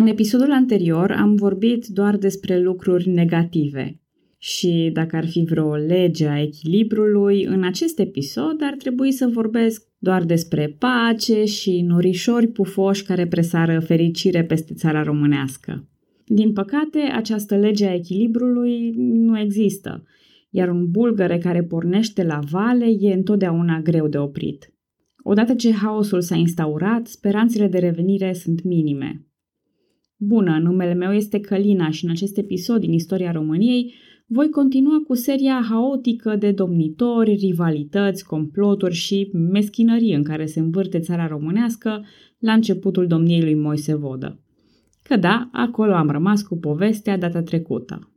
În episodul anterior am vorbit doar despre lucruri negative și dacă ar fi vreo lege a echilibrului, în acest episod ar trebui să vorbesc doar despre pace și norișori pufoși care presară fericire peste țara românească. Din păcate, această lege a echilibrului nu există, iar un bulgăre care pornește la vale e întotdeauna greu de oprit. Odată ce haosul s-a instaurat, speranțele de revenire sunt minime. Bună, numele meu este Călina și în acest episod din istoria României voi continua cu seria haotică de domnitori, rivalități, comploturi și meschinării în care se învârte țara românească la începutul domniei lui Moise Vodă. Că da, acolo am rămas cu povestea data trecută.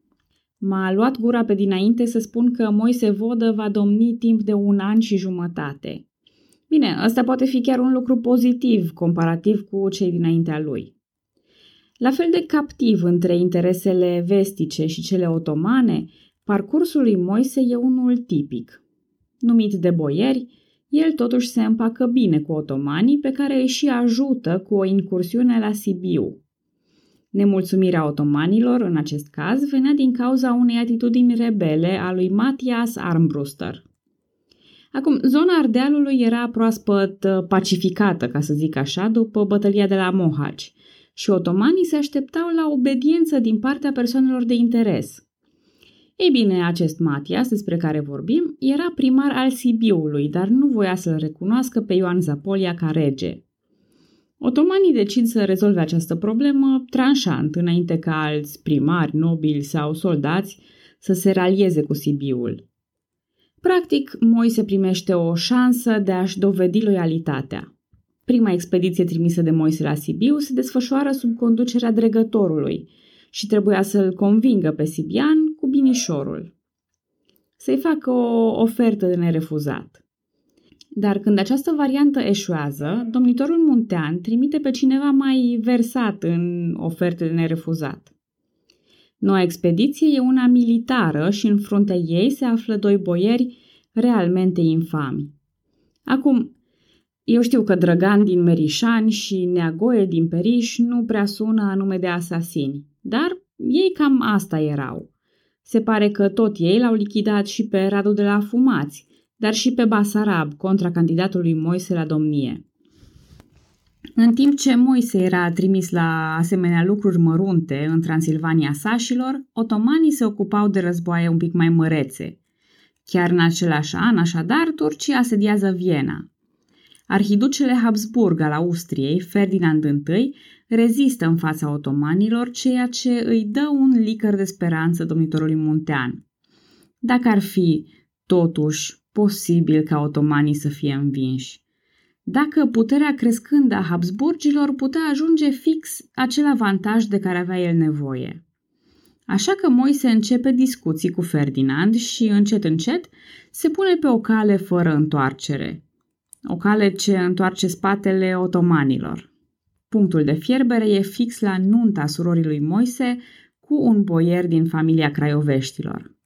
M-a luat gura pe dinainte să spun că Moise Vodă va domni timp de 1 an și jumătate. Bine, ăsta poate fi chiar un lucru pozitiv comparativ cu cei dinaintea lui. La fel de captiv între interesele vestice și cele otomane, parcursul lui Moise e unul tipic. Numit de boieri, el totuși se împacă bine cu otomanii pe care îi și ajută cu o incursiune la Sibiu. Nemulțumirea otomanilor, în acest caz, venea din cauza unei atitudini rebele a lui Mathias Armbruster. Acum, zona Ardealului era proaspăt pacificată, ca să zic așa, după bătălia de la Mohaci, și otomanii se așteptau la obediență din partea persoanelor de interes. Ei bine, acest Mathias, despre care vorbim, era primar al Sibiului, dar nu voia să-l recunoască pe Ioan Zapolia ca rege. Otomanii decid să rezolve această problemă tranșant, înainte ca alți primari, nobili sau soldați să se ralieze cu Sibiul. Practic, Moise primește o șansă de a-și dovedi loialitatea. Prima expediție trimisă de Moise la Sibiu se desfășoară sub conducerea dregătorului și trebuia să-l convingă pe sibian cu binișorul, să-i facă o ofertă de nerefuzat. Dar când această variantă eșuează, domnitorul muntean trimite pe cineva mai versat în oferte de nerefuzat. Noua expediție e una militară și în fruntea ei se află 2 boieri realmente infami. Acum, eu știu că Drăgan din Merișani și Neagoe din Periș nu prea sună anume de asasini, dar ei cam asta erau. Se pare că tot ei l-au lichidat și pe Radu de la Fumați, dar și pe Basarab, contracandidatul lui Moise la domnie. În timp ce Moise era trimis la asemenea lucruri mărunte în Transilvania sașilor, otomanii se ocupau de războaie un pic mai mărețe. Chiar în același an, așadar, Turcia asediază Viena. Arhiducele Habsburg al Austriei, Ferdinand I, rezistă în fața otomanilor, ceea ce îi dă un licăr de speranță domnitorului muntean. Dacă ar fi, totuși, posibil ca otomanii să fie învinși. Dacă puterea crescândă a Habsburgilor putea ajunge fix acel avantaj de care avea el nevoie. Așa că Moise începe discuții cu Ferdinand și, încet, încet, se pune pe o cale fără întoarcere. O cale ce întoarce spatele otomanilor. Punctul de fierbere e fix la nunta surorii lui Moise cu un boier din familia Craioveștilor.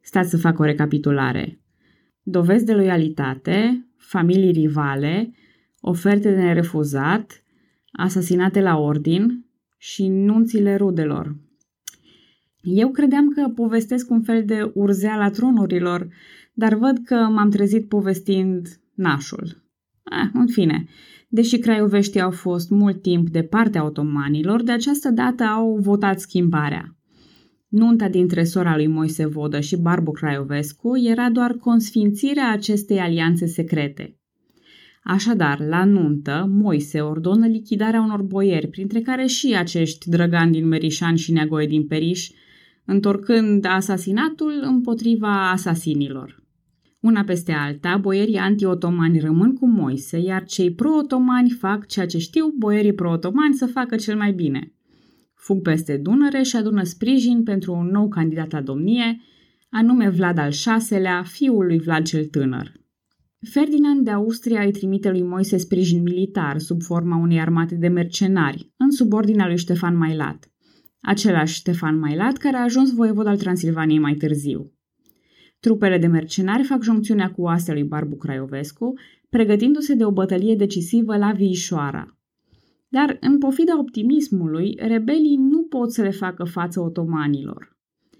Stați să fac o recapitulare. Dovezi de loialitate, familii rivale, oferte de nerefuzat, asasinate la ordin și nunțile rudelor. Eu credeam că povestesc un fel de urzeala tronurilor, dar văd că m-am trezit povestind nașul. În fine, deși craioveștii au fost mult timp de partea otomanilor, de această dată au votat schimbarea. Nunta dintre sora lui Moise Vodă și Barbu Craiovescu era doar consfințirea acestei alianțe secrete. Așadar, la nuntă, Moise ordonă lichidarea unor boieri, printre care și acești Drăgan din Merișani și Neagoe din Periș, întorcând asasinatul împotriva asasinilor. Una peste alta, boierii anti-otomani rămân cu Moise, iar cei pro-otomani fac ceea ce știu boierii pro-otomani să facă cel mai bine. Fug peste Dunăre și adună sprijin pentru un nou candidat la domnie, anume Vlad al VI-lea, fiul lui Vlad cel Tânăr. Ferdinand de Austria îi trimite lui Moise sprijin militar sub forma unei armate de mercenari, în subordinea lui Ștefan Mailat, același Ștefan Mailat care a ajuns voievod al Transilvaniei mai târziu. Trupele de mercenari fac joncțiunea cu oastea lui Barbu Craiovescu, pregătindu-se de o bătălie decisivă la Vișoara. Dar, în pofida optimismului, rebelii nu pot să le facă față otomanilor.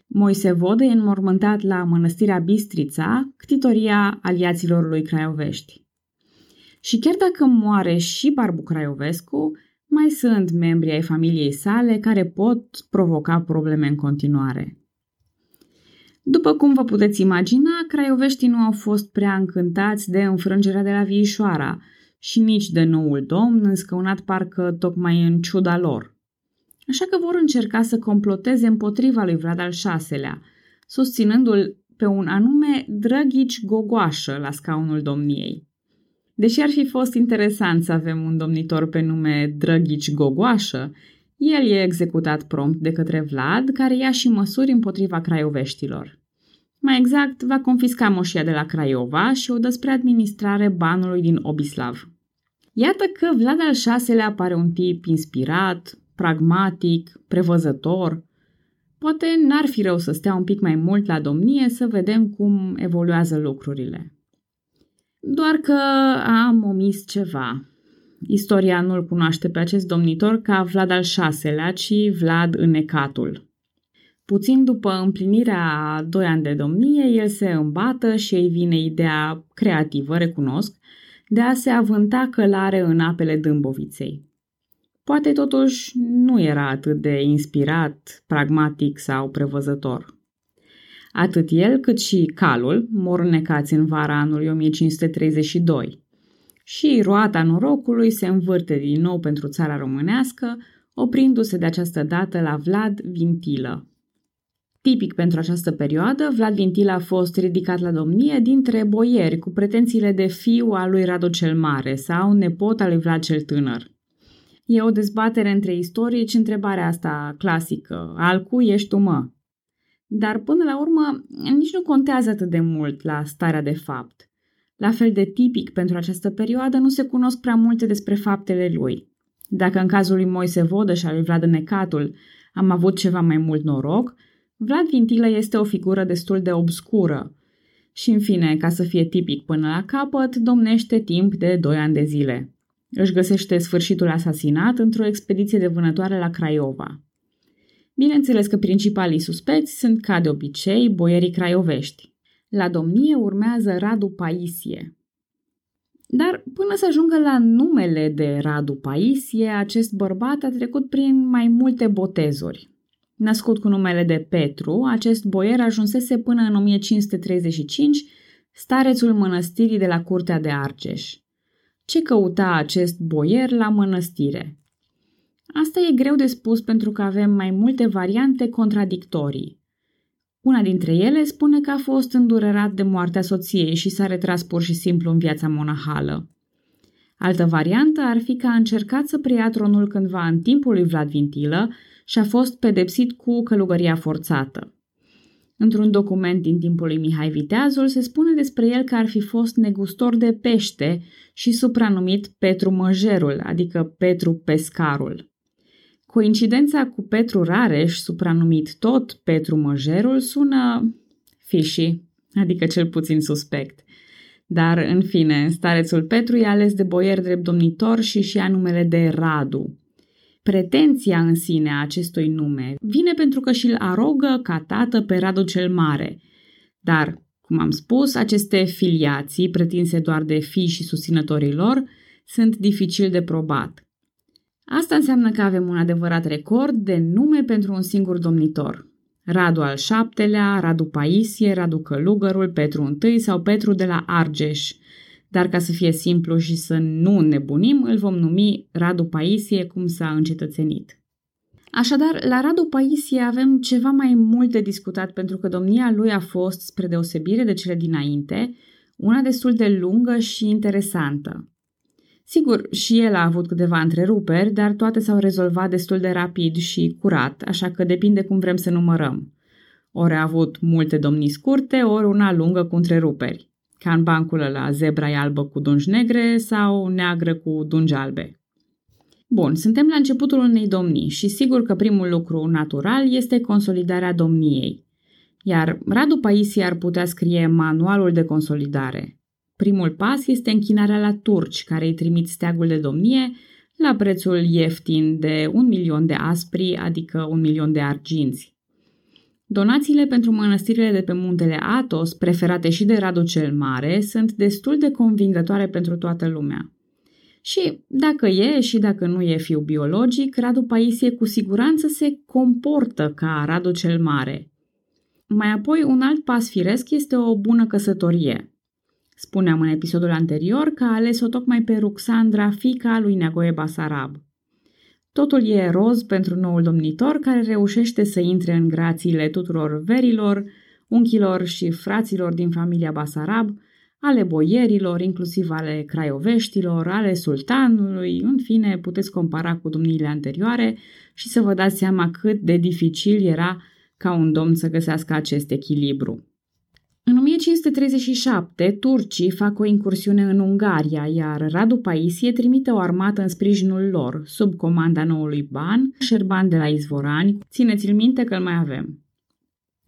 Moise Vodă e înmormântat la mănăstirea Bistrița, ctitoria aliaților lui Craiovești. Și chiar dacă moare și Barbu Craiovescu, mai sunt membri ai familiei sale care pot provoca probleme în continuare. După cum vă puteți imagina, craioveștii nu au fost prea încântați de înfrângerea de la Vișoara și nici de noul domn înscăunat parcă tocmai în ciuda lor. Așa că vor încerca să comploteze împotriva lui Vlad al VI-lea, susținându-l pe un anume Drăghici Gogoasă la scaunul domniei. Deși ar fi fost interesant să avem un domnitor pe nume Drăghici Gogoasă, el e executat prompt de către Vlad, care ia și măsuri împotriva craioveștilor. Mai exact, va confisca moșia de la Craiova și o dă spre administrare banului din Obislav. Iată că Vlad al VI-lea pare un tip inspirat, pragmatic, prevăzător. Poate n-ar fi rău să stea un pic mai mult la domnie să vedem cum evoluează lucrurile. Doar că am omis ceva. Istoria nu-l cunoaște pe acest domnitor ca Vlad al VI-lea, ci Vlad Înecatul. Puțin după împlinirea a 2 ani de domnie, el se îmbată și îi vine ideea creativă, recunosc, de a se avânta călare în apele Dâmboviței. Poate totuși nu era atât de inspirat, pragmatic sau prevăzător. Atât el cât și calul mor înecați în vara anului 1532. Și roata norocului se învârte din nou pentru țara românească, oprindu-se de această dată la Vlad Vintilă. Tipic pentru această perioadă, Vlad Vintilă a fost ridicat la domnie dintre boieri cu pretențiile de fiu al lui Radu cel Mare sau nepot al lui Vlad cel Tânăr. E o dezbatere între istorici, întrebarea asta clasică, al cui ești tu, mă? Dar până la urmă nici nu contează atât de mult la starea de fapt. La fel de tipic pentru această perioadă, nu se cunosc prea multe despre faptele lui. Dacă în cazul lui Moise Vodă și al lui Vlad Înecatul am avut ceva mai mult noroc, Vlad Vintilă este o figură destul de obscură. Și în fine, ca să fie tipic până la capăt, domnește timp de 2 ani de zile. Își găsește sfârșitul asasinat într-o expediție de vânătoare la Craiova. Bineînțeles că principalii suspecți sunt, ca de obicei, boierii craiovești. La domnie urmează Radu Paisie. Dar până să ajungă la numele de Radu Paisie, acest bărbat a trecut prin mai multe botezuri. Născut cu numele de Petru, acest boier ajunsese până în 1535 starețul mănăstirii de la Curtea de Argeș. Ce căuta acest boier la mănăstire? Asta e greu de spus pentru că avem mai multe variante contradictorii. Una dintre ele spune că a fost îndurerat de moartea soției și s-a retras pur și simplu în viața monahală. Altă variantă ar fi că a încercat să preia tronul cândva în timpul lui Vlad Vintilă și a fost pedepsit cu călugăria forțată. Într-un document din timpul lui Mihai Viteazul se spune despre el că ar fi fost negustor de pește și supranumit Petru Măjerul, adică Petru Pescarul. Coincidența cu Petru Rareș, supranumit tot Petru Măjerul, sună fishy, adică cel puțin suspect. Dar, în fine, starețul Petru e ales de boier drept domnitor și ia numele de Radu. Pretenția în sine a acestui nume vine pentru că și-l arogă ca tată pe Radu cel Mare. Dar, cum am spus, aceste filiații, pretinse doar de fii și susținătorii lor, sunt dificil de probat. Asta înseamnă că avem un adevărat record de nume pentru un singur domnitor. Radu al VII-lea, Radu Paisie, Radu Călugărul, Petru I sau Petru de la Argeș. Dar ca să fie simplu și să nu nebunim, îl vom numi Radu Paisie, cum s-a încetățenit. Așadar, la Radu Paisie avem ceva mai mult de discutat pentru că domnia lui a fost, spre deosebire de cele dinainte, una destul de lungă și interesantă. Sigur, și el a avut câteva întreruperi, dar toate s-au rezolvat destul de rapid și curat, așa că depinde cum vrem să numărăm. Ori a avut multe domnii scurte, ori una lungă cu întreruperi, ca în bancul ăla, zebra e albă cu dungi negre sau neagră cu dungi albe. Bun, suntem la începutul unei domnii și sigur că primul lucru natural este consolidarea domniei, iar Radu Paisie ar putea scrie manualul de consolidare. Primul pas este închinarea la turci, care îi trimit steagul de domnie la prețul ieftin de 1.000.000 de aspri, adică 1.000.000 de arginți. Donațiile pentru mănăstirile de pe muntele Athos, preferate și de Radu cel Mare, sunt destul de convingătoare pentru toată lumea. Și dacă e și dacă nu e fiu biologic, Radu Paisie cu siguranță se comportă ca Radu cel Mare. Mai apoi, un alt pas firesc este o bună căsătorie. Spuneam în episodul anterior că a ales-o tocmai pe Ruxandra, fiica lui Neagoe Basarab. Totul e roz pentru noul domnitor, care reușește să intre în grațiile tuturor verilor, unchilor și fraților din familia Basarab, ale boierilor, inclusiv ale craioveștilor, ale sultanului, în fine, puteți compara cu domniile anterioare și să vă dați seama cât de dificil era ca un domn să găsească acest echilibru. În 1537, turcii fac o incursiune în Ungaria, iar Radu Paisie trimite o armată în sprijinul lor, sub comanda noului ban, Șerban de la Izvorani. Țineți-l minte că îl mai avem.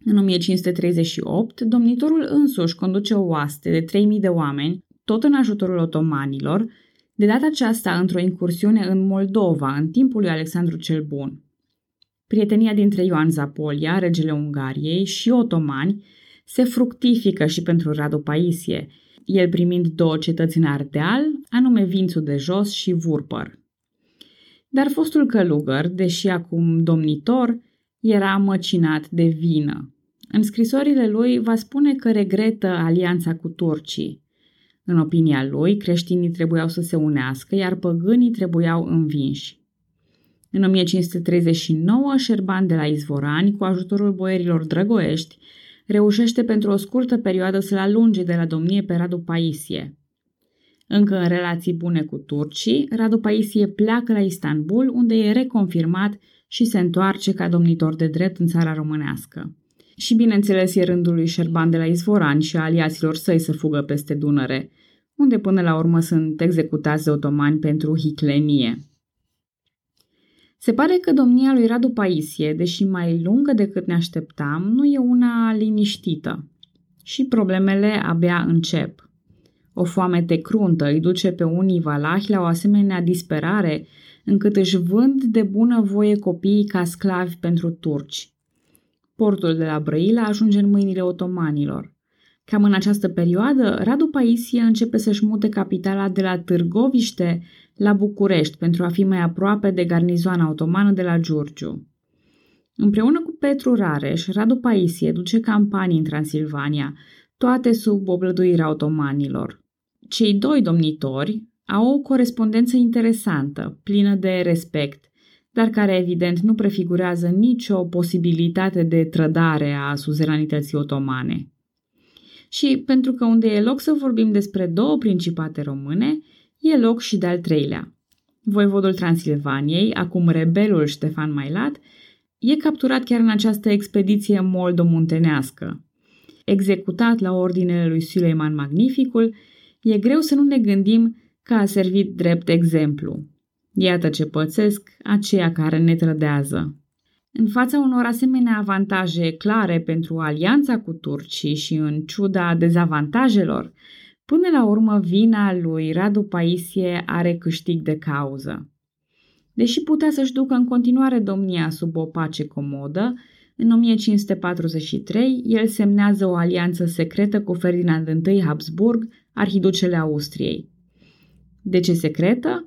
În 1538, domnitorul însuși conduce o oaste de 3.000 de oameni, tot în ajutorul otomanilor, de data aceasta într-o incursiune în Moldova, în timpul lui Alexandru cel Bun. Prietenia dintre Ioan Zapolia, regele Ungariei, și otomani se fructifică și pentru Radu Paisie, el primind două cetăți în Ardeal, anume Vințul de Jos și Vurpăr. Dar fostul călugăr, deși acum domnitor, era măcinat de vină. În scrisorile lui va spune că regretă alianța cu turcii. În opinia lui, creștinii trebuiau să se unească, iar păgânii trebuiau învinși. În 1539, Șerban de la Izvorani, cu ajutorul boierilor drăgoești, reușește pentru o scurtă perioadă să-l alunge de la domnie pe Radu Paisie. Încă în relații bune cu turcii, Radu Paisie pleacă la Istanbul, unde e reconfirmat și se întoarce ca domnitor de drept în țara românească. Și bineînțeles e rândul lui Șerban de la Izvorani și a aliaților săi să fugă peste Dunăre, unde până la urmă sunt executați de otomani pentru hiclenie. Se pare că domnia lui Radu Paisie, deși mai lungă decât ne așteptam, nu e una liniștită. Și problemele abia încep. O foamete cruntă îi duce pe unii valahi la o asemenea disperare, încât își vând de bună voie copiii ca sclavi pentru turci. Portul de la Brăila ajunge în mâinile otomanilor. Cam în această perioadă, Radu Paisie începe să-și mute capitala de la Târgoviște la București pentru a fi mai aproape de garnizoana otomană de la Giurgiu. Împreună cu Petru Rareș, Radu Paisie duce campanii în Transilvania, toate sub oblăduirea otomanilor. Cei doi domnitori au o corespondență interesantă, plină de respect, dar care evident nu prefigurează nicio posibilitate de trădare a suzeranității otomane. Și pentru că unde e loc să vorbim despre două principate române, e loc și de-al treilea. Voivodul Transilvaniei, acum rebelul Ștefan Mailat, e capturat chiar în această expediție moldo-muntenească. Executat la ordinele lui Suleiman Magnificul, e greu să nu ne gândim că a servit drept exemplu. Iată ce pățesc aceia care ne trădează. În fața unor asemenea avantaje clare pentru alianța cu turcii și în ciuda dezavantajelor, până la urmă vina lui Radu Paisie are câștig de cauză. Deși putea să-și ducă în continuare domnia sub o pace comodă, în 1543 el semnează o alianță secretă cu Ferdinand I Habsburg, arhiducele Austriei. De ce secretă?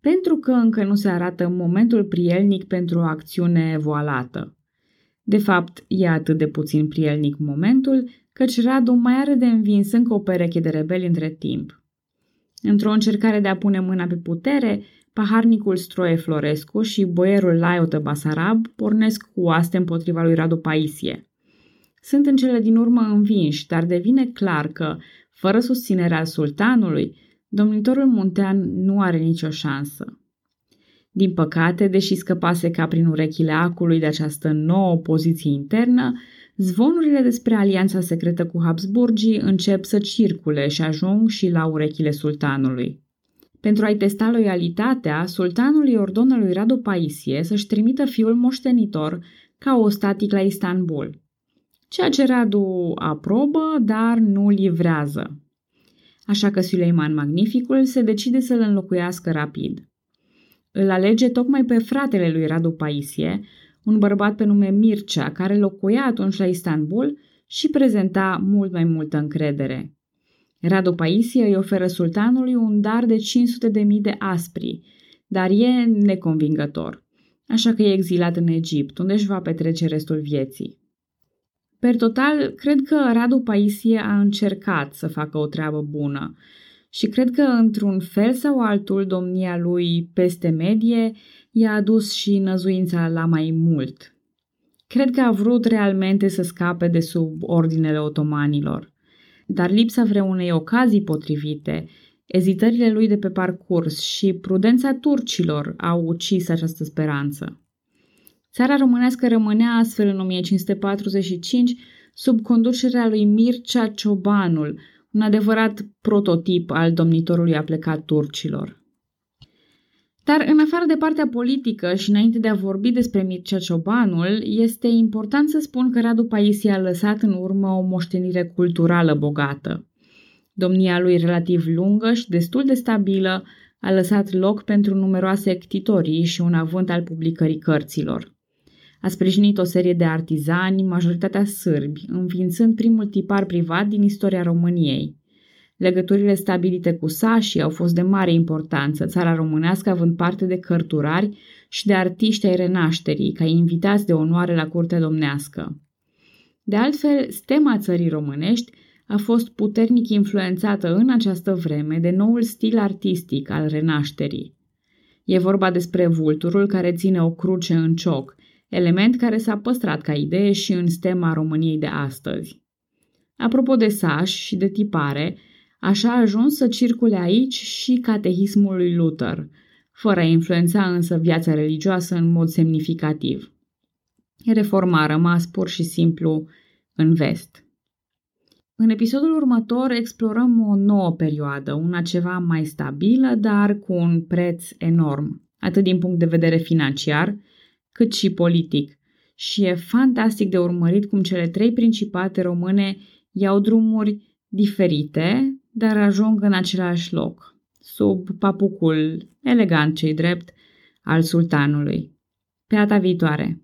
Pentru că încă nu se arată momentul prielnic pentru o acțiune voalată. De fapt, e atât de puțin prielnic momentul, căci Radu mai are de învins încă o pereche de rebeli între timp. Într-o încercare de a pune mâna pe putere, paharnicul Stroie Florescu și boierul Laiotă Basarab pornesc cu oaste împotriva lui Radu Paisie. Sunt în cele din urmă învinși, dar devine clar că, fără susținerea sultanului, domnitorul muntean nu are nicio șansă. Din păcate, deși scăpase ca prin urechile acului de această nouă poziție internă, zvonurile despre alianța secretă cu Habsburgii încep să circule și ajung și la urechile sultanului. Pentru a-i testa loialitatea, sultanul îi ordonă lui Radu Paisie să-și trimită fiul moștenitor ca ostatic la Istanbul, ceea ce Radu aprobă, dar nu livrează. Așa că Suleiman Magnificul se decide să-l înlocuiască rapid. Îl alege tocmai pe fratele lui Radu Paisie, un bărbat pe nume Mircea, care locuia atunci la Istanbul și prezenta mult mai multă încredere. Radu Paisie îi oferă sultanului un dar de 500.000 de aspri, dar e neconvingător, așa că e exilat în Egipt, unde își va petrece restul vieții. Per total, cred că Radu Paisie a încercat să facă o treabă bună și cred că, într-un fel sau altul, domnia lui peste medie i-a adus și năzuința la mai mult. Cred că a vrut realmente să scape de sub ordinele otomanilor, dar lipsa vreunei ocazii potrivite, ezitările lui de pe parcurs și prudența turcilor au ucis această speranță. Țara românească rămânea astfel în 1545 sub conducerea lui Mircea Ciobanul, un adevărat prototip al domnitorului aplecat turcilor. Dar în afară de partea politică și înainte de a vorbi despre Mircea Ciobanul, este important să spun că Radu Paisie a lăsat în urmă o moștenire culturală bogată. Domnia lui relativ lungă și destul de stabilă a lăsat loc pentru numeroase ctitorii și un avânt al publicării cărților. A sprijinit o serie de artizani, majoritatea sârbi, înființând primul tipar privat din istoria României. Legăturile stabilite cu sașii au fost de mare importanță, țara românească având parte de cărturari și de artiști ai Renașterii, ca invitați de onoare la curtea domnească. De altfel, stema țării românești a fost puternic influențată în această vreme de noul stil artistic al Renașterii. E vorba despre vulturul care ține o cruce în cioc, element care s-a păstrat ca idee și în stema României de astăzi. Apropo de sași și de tipare, așa a ajuns să circule aici și catehismul lui Luther, fără a influența însă viața religioasă în mod semnificativ. Reforma a rămas pur și simplu în vest. În episodul următor explorăm o nouă perioadă, una ceva mai stabilă, dar cu un preț enorm, atât din punct de vedere financiar, cât și politic. Și e fantastic de urmărit cum cele trei principate române iau drumuri diferite, dar ajung în același loc, sub papucul elegant, ce-i drept, al sultanului. Pe data viitoare!